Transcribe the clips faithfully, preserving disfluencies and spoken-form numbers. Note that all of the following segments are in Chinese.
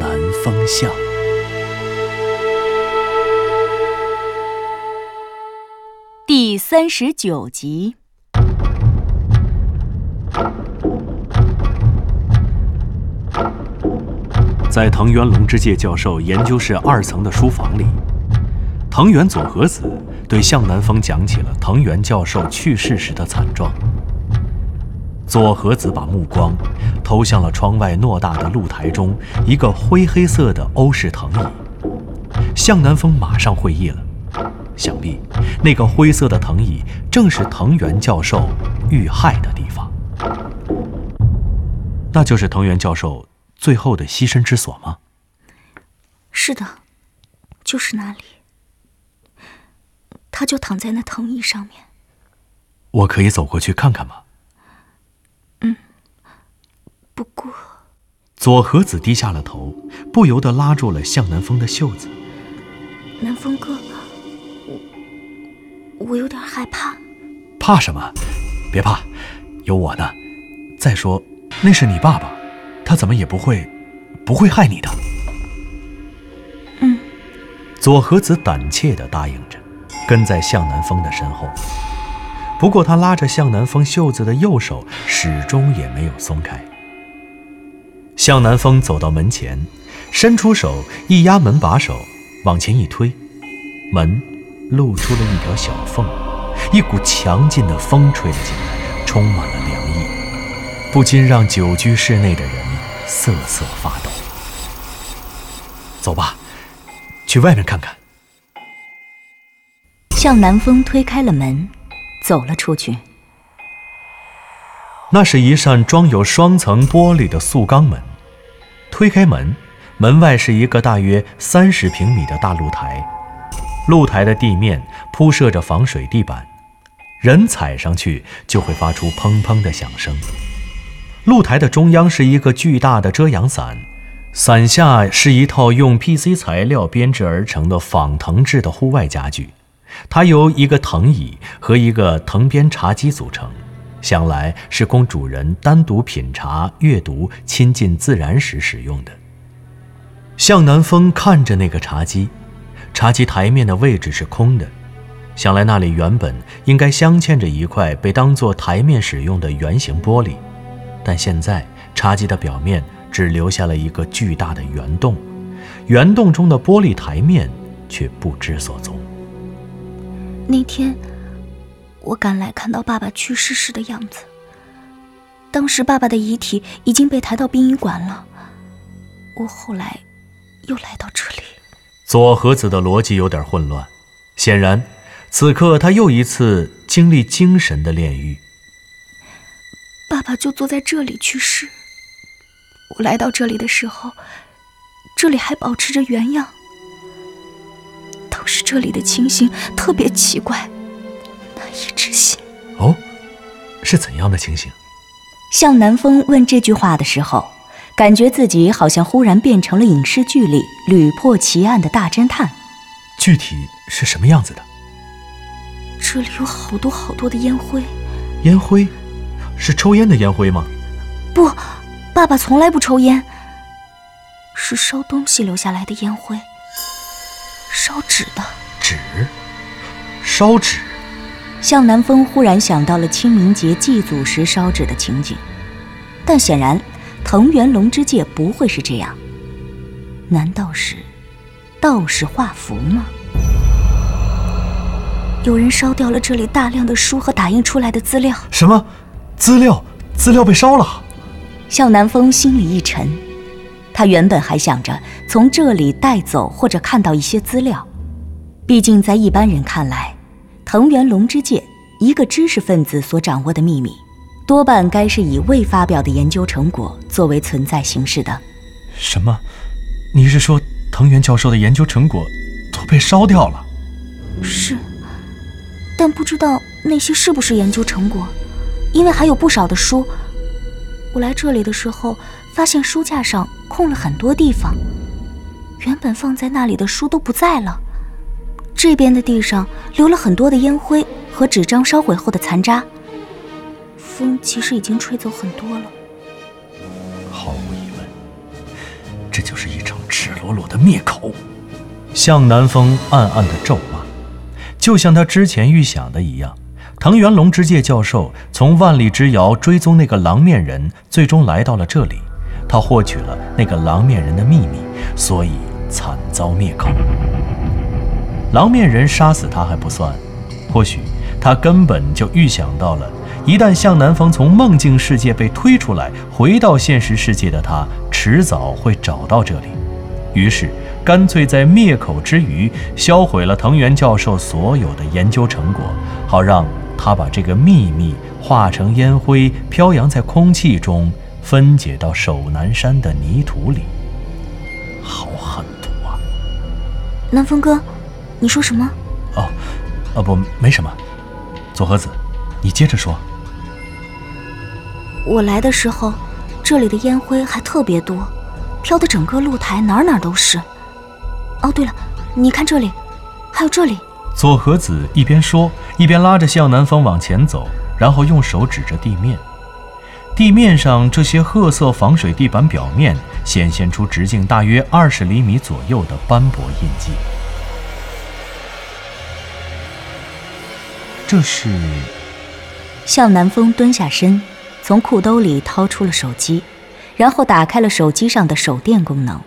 南风向》。第三十九集。在藤原龙之介教授研究室二层的书房里，藤原佐和子对向南风讲起了藤原教授去世时的惨状。佐和子把目光投向了窗外偌大的露台中一个灰黑色的欧式藤椅。向南风马上会意了，想必那个灰色的藤椅正是藤原教授遇害的地方。那就是藤原教授最后的栖身之所吗？是的，就是那里。他就躺在那藤椅上面。我可以走过去看看吗？嗯，不过……佐和子低下了头，不由得拉住了向南风的袖子。南风哥，我……我有点害怕。怕什么？别怕，有我呢。再说，那是你爸爸。他怎么也不会，不会害你的。嗯，佐和子胆怯地答应着，跟在向南风的身后。不过他拉着向南风袖子的右手始终也没有松开。向南风走到门前，伸出手一压门把手，往前一推，门露出了一条小缝，一股强劲的风吹了进来，充满了凉意，不禁让久居室内的人瑟瑟发抖。走吧，去外面看看。向南风推开了门，走了出去。那是一扇装有双层玻璃的塑钢门，推开门，门外是一个大约三十平米的大露台，露台的地面铺设着防水地板，人踩上去就会发出砰砰的响声。露台的中央是一个巨大的遮阳伞，伞下是一套用 P C 材料编制而成的仿藤制的户外家具，它由一个藤椅和一个藤边茶几组成，想来是供主人单独品茶、阅读、亲近自然时使用的。向南风看着那个茶几，茶几台面的位置是空的，想来那里原本应该镶嵌着一块被当作台面使用的圆形玻璃，但现在茶几的表面只留下了一个巨大的圆洞，圆洞中的玻璃台面却不知所踪。那天我赶来看到爸爸去世时的样子，当时爸爸的遗体已经被抬到殡仪馆了，我后来又来到这里。佐和子的逻辑有点混乱，显然此刻他又一次经历精神的炼狱。爸爸就坐在这里去世，我来到这里的时候，这里还保持着原样。当时这里的情形特别奇怪，难以置信。哦，是怎样的情形？向南风问这句话的时候，感觉自己好像忽然变成了影视剧里屡破奇案的大侦探。具体是什么样子的？这里有好多好多的烟灰。烟灰？是抽烟的烟灰吗？不，爸爸从来不抽烟，是烧东西留下来的烟灰，烧纸的。纸？烧纸？向南风忽然想到了清明节祭祖时烧纸的情景，但显然藤原龙之介不会是这样，难道是道士画符吗？有人烧掉了这里大量的书和打印出来的资料。什么？资料资料被烧了。向南风心里一沉，他原本还想着从这里带走或者看到一些资料，毕竟在一般人看来，藤原龙之介一个知识分子所掌握的秘密，多半该是以未发表的研究成果作为存在形式的。什么？你是说藤原教授的研究成果都被烧掉了？是，但不知道那些是不是研究成果，因为还有不少的书。我来这里的时候，发现书架上空了很多地方，原本放在那里的书都不在了。这边的地上留了很多的烟灰和纸张烧毁后的残渣，风其实已经吹走很多了。毫无疑问，这就是一场赤裸裸的灭口。向南风暗暗的咒骂，就像他之前预想的一样，藤原龙之介教授从万里之遥追踪那个狼面人，最终来到了这里。他获取了那个狼面人的秘密，所以惨遭灭口。狼面人杀死他还不算，或许他根本就预想到了，一旦向南风从梦境世界被推出来，回到现实世界的他迟早会找到这里。于是干脆在灭口之余，销毁了藤原教授所有的研究成果，好让他把这个秘密化成烟灰，飘扬在空气中，分解到首南山的泥土里。好狠毒啊！南风哥，你说什么？哦，啊不，没什么。佐和子，你接着说。我来的时候，这里的烟灰还特别多，飘得整个露台哪哪都是。哦，对了，你看这里，还有这里。佐和子一边说，一边拉着向南风往前走，然后用手指着地面。地面上这些褐色防水地板表面显现出直径大约二十厘米左右的斑驳印记。这是……向南风蹲下身，从裤兜里掏出了手机，然后打开了手机上的手电功能。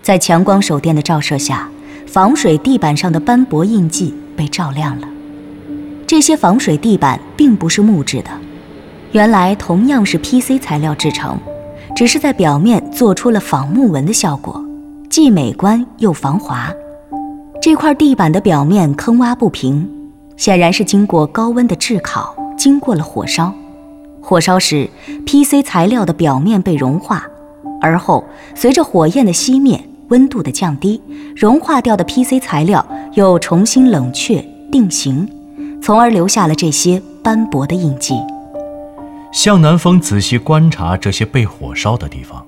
在强光手电的照射下，防水地板上的斑驳印记被照亮了。这些防水地板并不是木质的，原来同样是 P C 材料制成，只是在表面做出了仿木纹的效果，既美观又防滑。这块地板的表面坑洼不平，显然是经过高温的炙烤，经过了火烧。火烧时 P C 材料的表面被融化，而后随着火焰的熄灭，温度的降低，融化掉的 P C 材料又重新冷却定型，从而留下了这些斑驳的印记。向南风仔细观察这些被火烧的地方，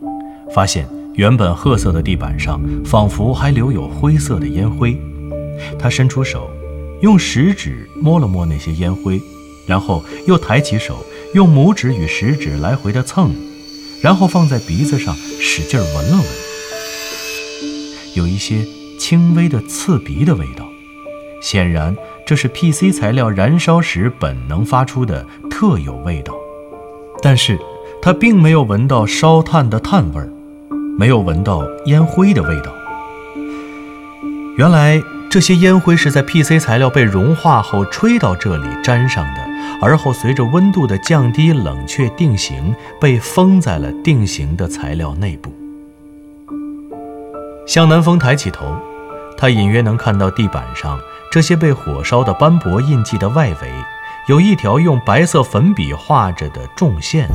发现原本褐色的地板上仿佛还留有灰色的烟灰。他伸出手，用食指摸了摸那些烟灰，然后又抬起手，用拇指与食指来回的蹭，然后放在鼻子上使劲闻了闻，有一些轻微的刺鼻的味道，显然这是 P C 材料燃烧时本能发出的特有味道。但是他并没有闻到烧炭的炭味，没有闻到烟灰的味道。原来这些烟灰是在 P C 材料被融化后吹到这里沾上的，而后随着温度的降低冷却定型，被封在了定型的材料内部。向南风抬起头，他隐约能看到地板上这些被火烧的斑驳印记的外围有一条用白色粉笔画着的重线，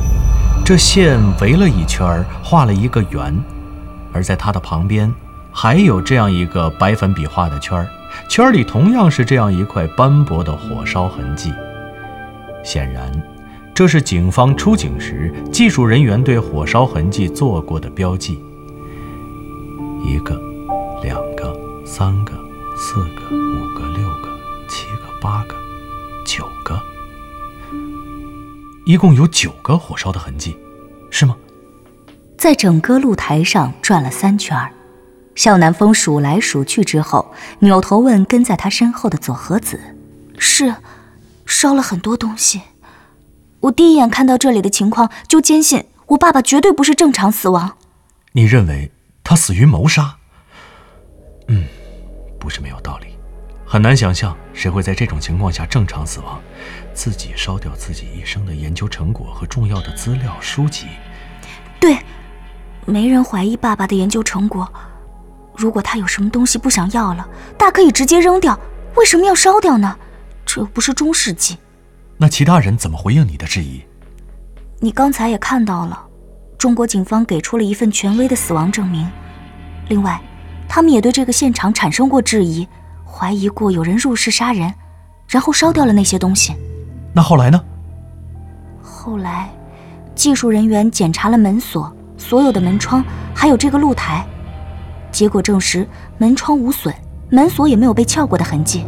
这线围了一圈，画了一个圆，而在它的旁边还有这样一个白粉笔画的圈，圈里同样是这样一块斑驳的火烧痕迹。显然，这是警方出警时技术人员对火烧痕迹做过的标记。一个，两个，三个，四个，五个，六个，七个，八个，九个，一共有九个火烧的痕迹，是吗？在整个露台上转了三圈，向南风数来数去之后，扭头问跟在他身后的佐和子：“是，烧了很多东西。我第一眼看到这里的情况，就坚信我爸爸绝对不是正常死亡。”你认为他死于谋杀？嗯，不是没有道理。很难想象谁会在这种情况下正常死亡，自己烧掉自己一生的研究成果和重要的资料书籍。对，没人怀疑爸爸的研究成果。如果他有什么东西不想要了，大可以直接扔掉，为什么要烧掉呢？这又不是中世纪。那其他人怎么回应你的质疑？你刚才也看到了，中国警方给出了一份权威的死亡证明，另外，他们也对这个现场产生过质疑，怀疑过有人入室杀人，然后烧掉了那些东西。那后来呢？后来，技术人员检查了门锁、所有的门窗，还有这个露台，结果证实门窗无损，门锁也没有被撬过的痕迹。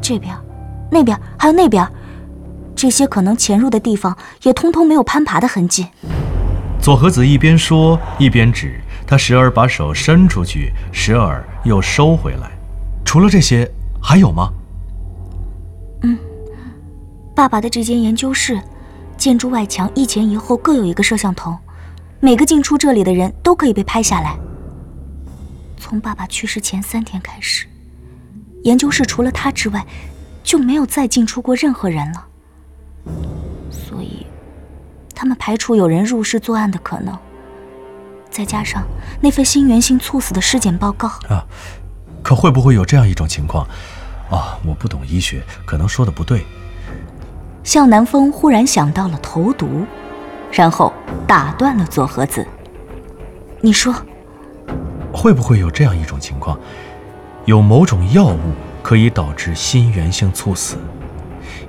这边、那边还有那边，这些可能潜入的地方也通通没有攀爬的痕迹。左和子一边说一边指，他时而把手伸出去，时而又收回来。除了这些，还有吗？嗯，爸爸的这间研究室，建筑外墙一前一后各有一个摄像头，每个进出这里的人都可以被拍下来。从爸爸去世前三天开始，研究室除了他之外，就没有再进出过任何人了。所以他们排除有人入室作案的可能，再加上那份心源性猝死的尸检报告啊，可会不会有这样一种情况啊？我不懂医学，可能说的不对。向南风忽然想到了投毒，然后打断了左和子。你说会不会有这样一种情况，有某种药物可以导致心源性猝死，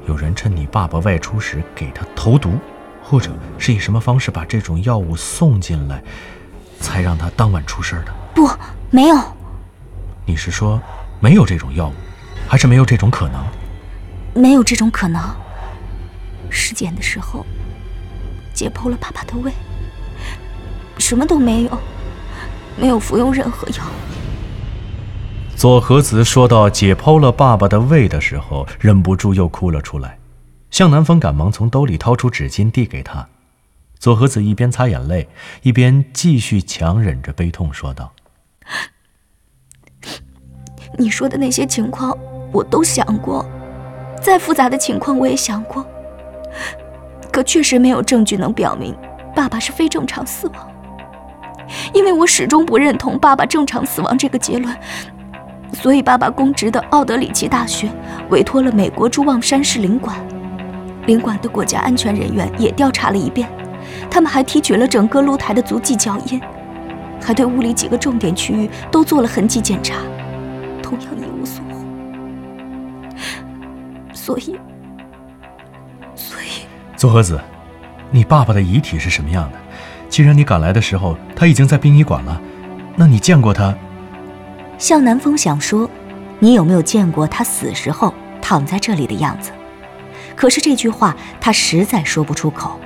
有人趁你爸爸外出时给他投毒，或者是以什么方式把这种药物送进来，才让他当晚出事的？不，没有。你是说没有这种药物，还是没有这种可能？没有这种可能。尸检的时候，解剖了爸爸的胃，什么都没有，没有服用任何药。左和子说到解剖了爸爸的胃的时候，忍不住又哭了出来。向南风赶忙从兜里掏出纸巾递给他。左和子一边擦眼泪，一边继续强忍着悲痛说道：“你说的那些情况我都想过，再复杂的情况我也想过，可确实没有证据能表明爸爸是非正常死亡，因为我始终不认同爸爸正常死亡这个结论。所以，爸爸公职的奥德里奇大学委托了美国朱望山市领馆，领馆的国家安全人员也调查了一遍，他们还提取了整个露台的足迹脚印，还对屋里几个重点区域都做了痕迹检查，同样一无所获。所以，所以，左和子，你爸爸的遗体是什么样的？既然你赶来的时候他已经在殡仪馆了，那你见过他？”向南风想说，你有没有见过他死时候躺在这里的样子？可是这句话他实在说不出口，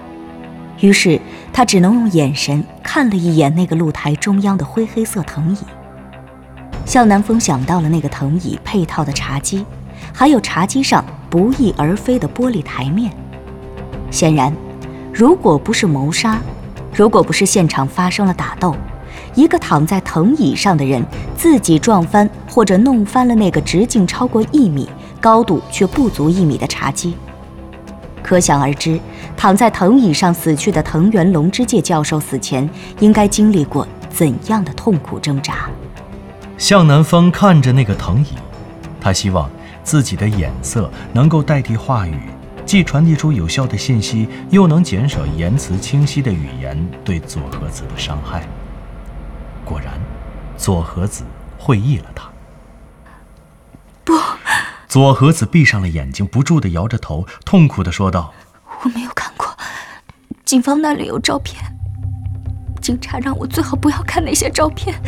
于是他只能用眼神看了一眼那个露台中央的灰黑色藤椅。向南风想到了那个藤椅配套的茶几，还有茶几上不翼而飞的玻璃台面。显然，如果不是谋杀，如果不是现场发生了打斗，一个躺在藤椅上的人自己撞翻或者弄翻了那个直径超过一米、高度却不足一米的茶几。可想而知，躺在藤椅上死去的藤原龙之介教授死前应该经历过怎样的痛苦挣扎。向南风看着那个藤椅，他希望自己的眼色能够代替话语，既传递出有效的信息，又能减少言辞清晰的语言对左和子的伤害。果然，左和子会意了他。不，左和子闭上了眼睛，不住地摇着头，痛苦地说道：“我没有看过，警方那里有照片，警察让我最好不要看那些照片。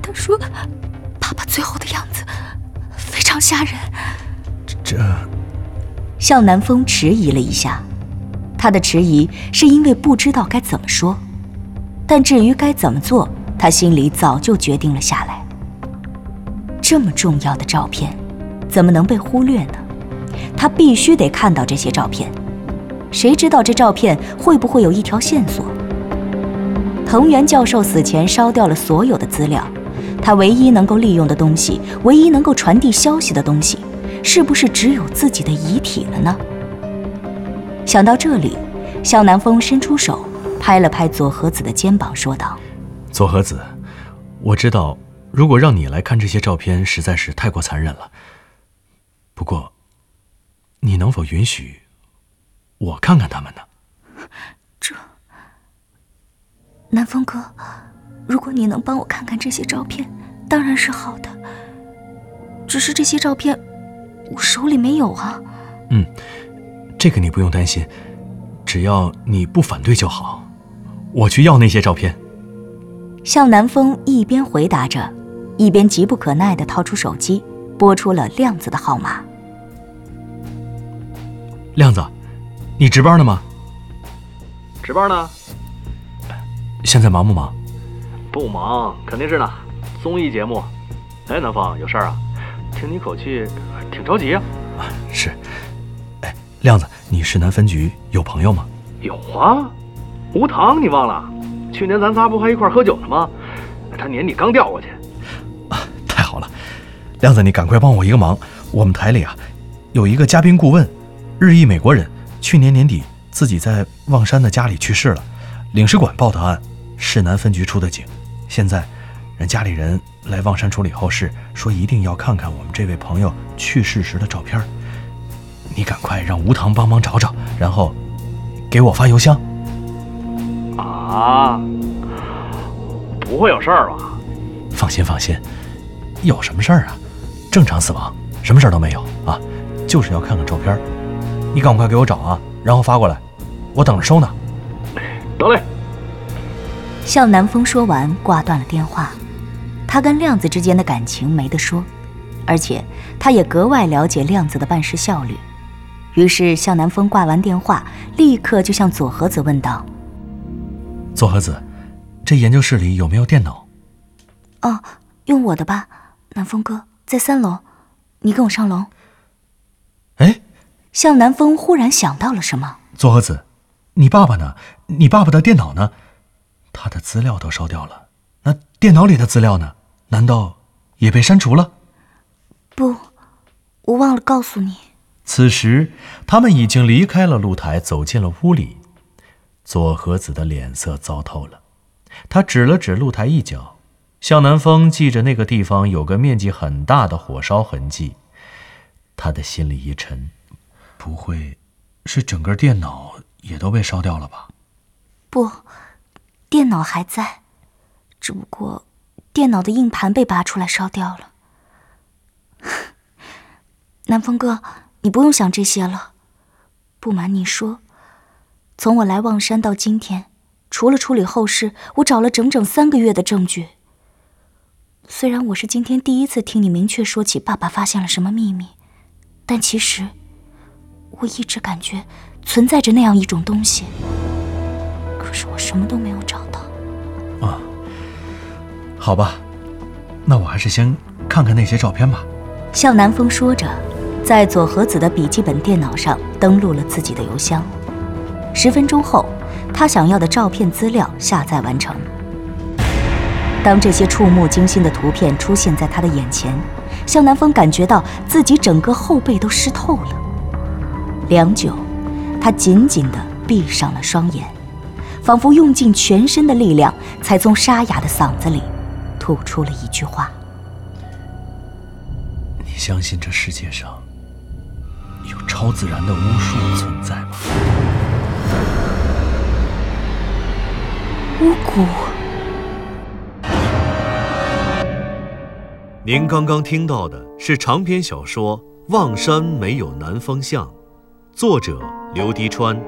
他说，爸爸最后的样子非常吓人。”这……向南风迟疑了一下，他的迟疑是因为不知道该怎么说。但至于该怎么做，他心里早就决定了下来。这么重要的照片，怎么能被忽略呢？他必须得看到这些照片。谁知道这照片会不会有一条线索？藤原教授死前烧掉了所有的资料，他唯一能够利用的东西，唯一能够传递消息的东西，是不是只有自己的遗体了呢？想到这里，向南风伸出手，拍了拍左和子的肩膀，说道：“左和子，我知道，如果让你来看这些照片，实在是太过残忍了。不过，你能否允许我看看他们呢？”这……南风哥，如果你能帮我看看这些照片，当然是好的。只是这些照片，我手里没有啊。嗯，这个你不用担心，只要你不反对就好。我去要那些照片。向南风一边回答着，一边急不可耐地掏出手机，拨出了亮子的号码。亮子，你值班呢吗？值班呢。现在忙不忙？不忙，肯定是呢。综艺节目。哎，南风，有事儿啊？听你口气，挺着急啊。啊，是。哎，亮子，你市南分局有朋友吗？有啊，吴唐，你忘了？去年咱仨不还一块喝酒了吗？他年底刚调过去。啊，太好了！亮子，你赶快帮我一个忙。我们台里啊，有一个嘉宾顾问，日裔美国人，去年年底自己在望山的家里去世了，领事馆报的案，市南分局出的警。现在人家里人来望山处理后事，说一定要看看我们这位朋友去世时的照片。你赶快让吴唐帮忙找找，然后给我发邮箱。啊，不会有事儿吧？放心放心，有什么事儿啊？正常死亡，什么事儿都没有啊，就是要看看照片。你赶快给我找啊，然后发过来，我等着收呢。得嘞。向南风说完挂断了电话。他跟亮子之间的感情没得说，而且他也格外了解亮子的办事效率。于是向南风挂完电话，立刻就向左和子问道：左和子，这研究室里有没有电脑？哦，用我的吧，南风哥在三楼，你跟我上楼。哎，向南风忽然想到了什么：左和子，你爸爸呢？你爸爸的电脑呢？他的资料都烧掉了，那电脑里的资料呢？难道也被删除了？不，我忘了告诉你。此时，他们已经离开了露台，走进了屋里。左和子的脸色糟透了，他指了指露台一角，向南风记着那个地方有个面积很大的火烧痕迹，他的心里一沉，不会是整个电脑也都被烧掉了吧？不，电脑还在，只不过电脑的硬盘被拔出来烧掉了。南风哥，你不用想这些了。不瞒你说，从我来望山到今天，除了处理后事，我找了整整三个月的证据。虽然我是今天第一次听你明确说起爸爸发现了什么秘密，但其实我一直感觉存在着那样一种东西，可是我什么都没有找到。啊，好吧，那我还是先看看那些照片吧。向南风说着，在左和子的笔记本电脑上登录了自己的邮箱。十分钟后，他想要的照片资料下载完成。当这些触目惊心的图片出现在他的眼前，向南风感觉到自己整个后背都湿透了。良久，他紧紧地闭上了双眼，仿佛用尽全身的力量，才从沙哑的嗓子里吐出了一句话：你相信这世界上有超自然的巫术存在吗？巫蛊。您刚刚听到的是长篇小说《望山没有南风巷》，作者刘迪川，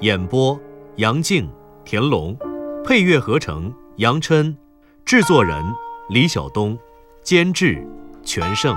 演播杨静、田龙，配乐合成杨琛，制作人李晓东，监制全胜。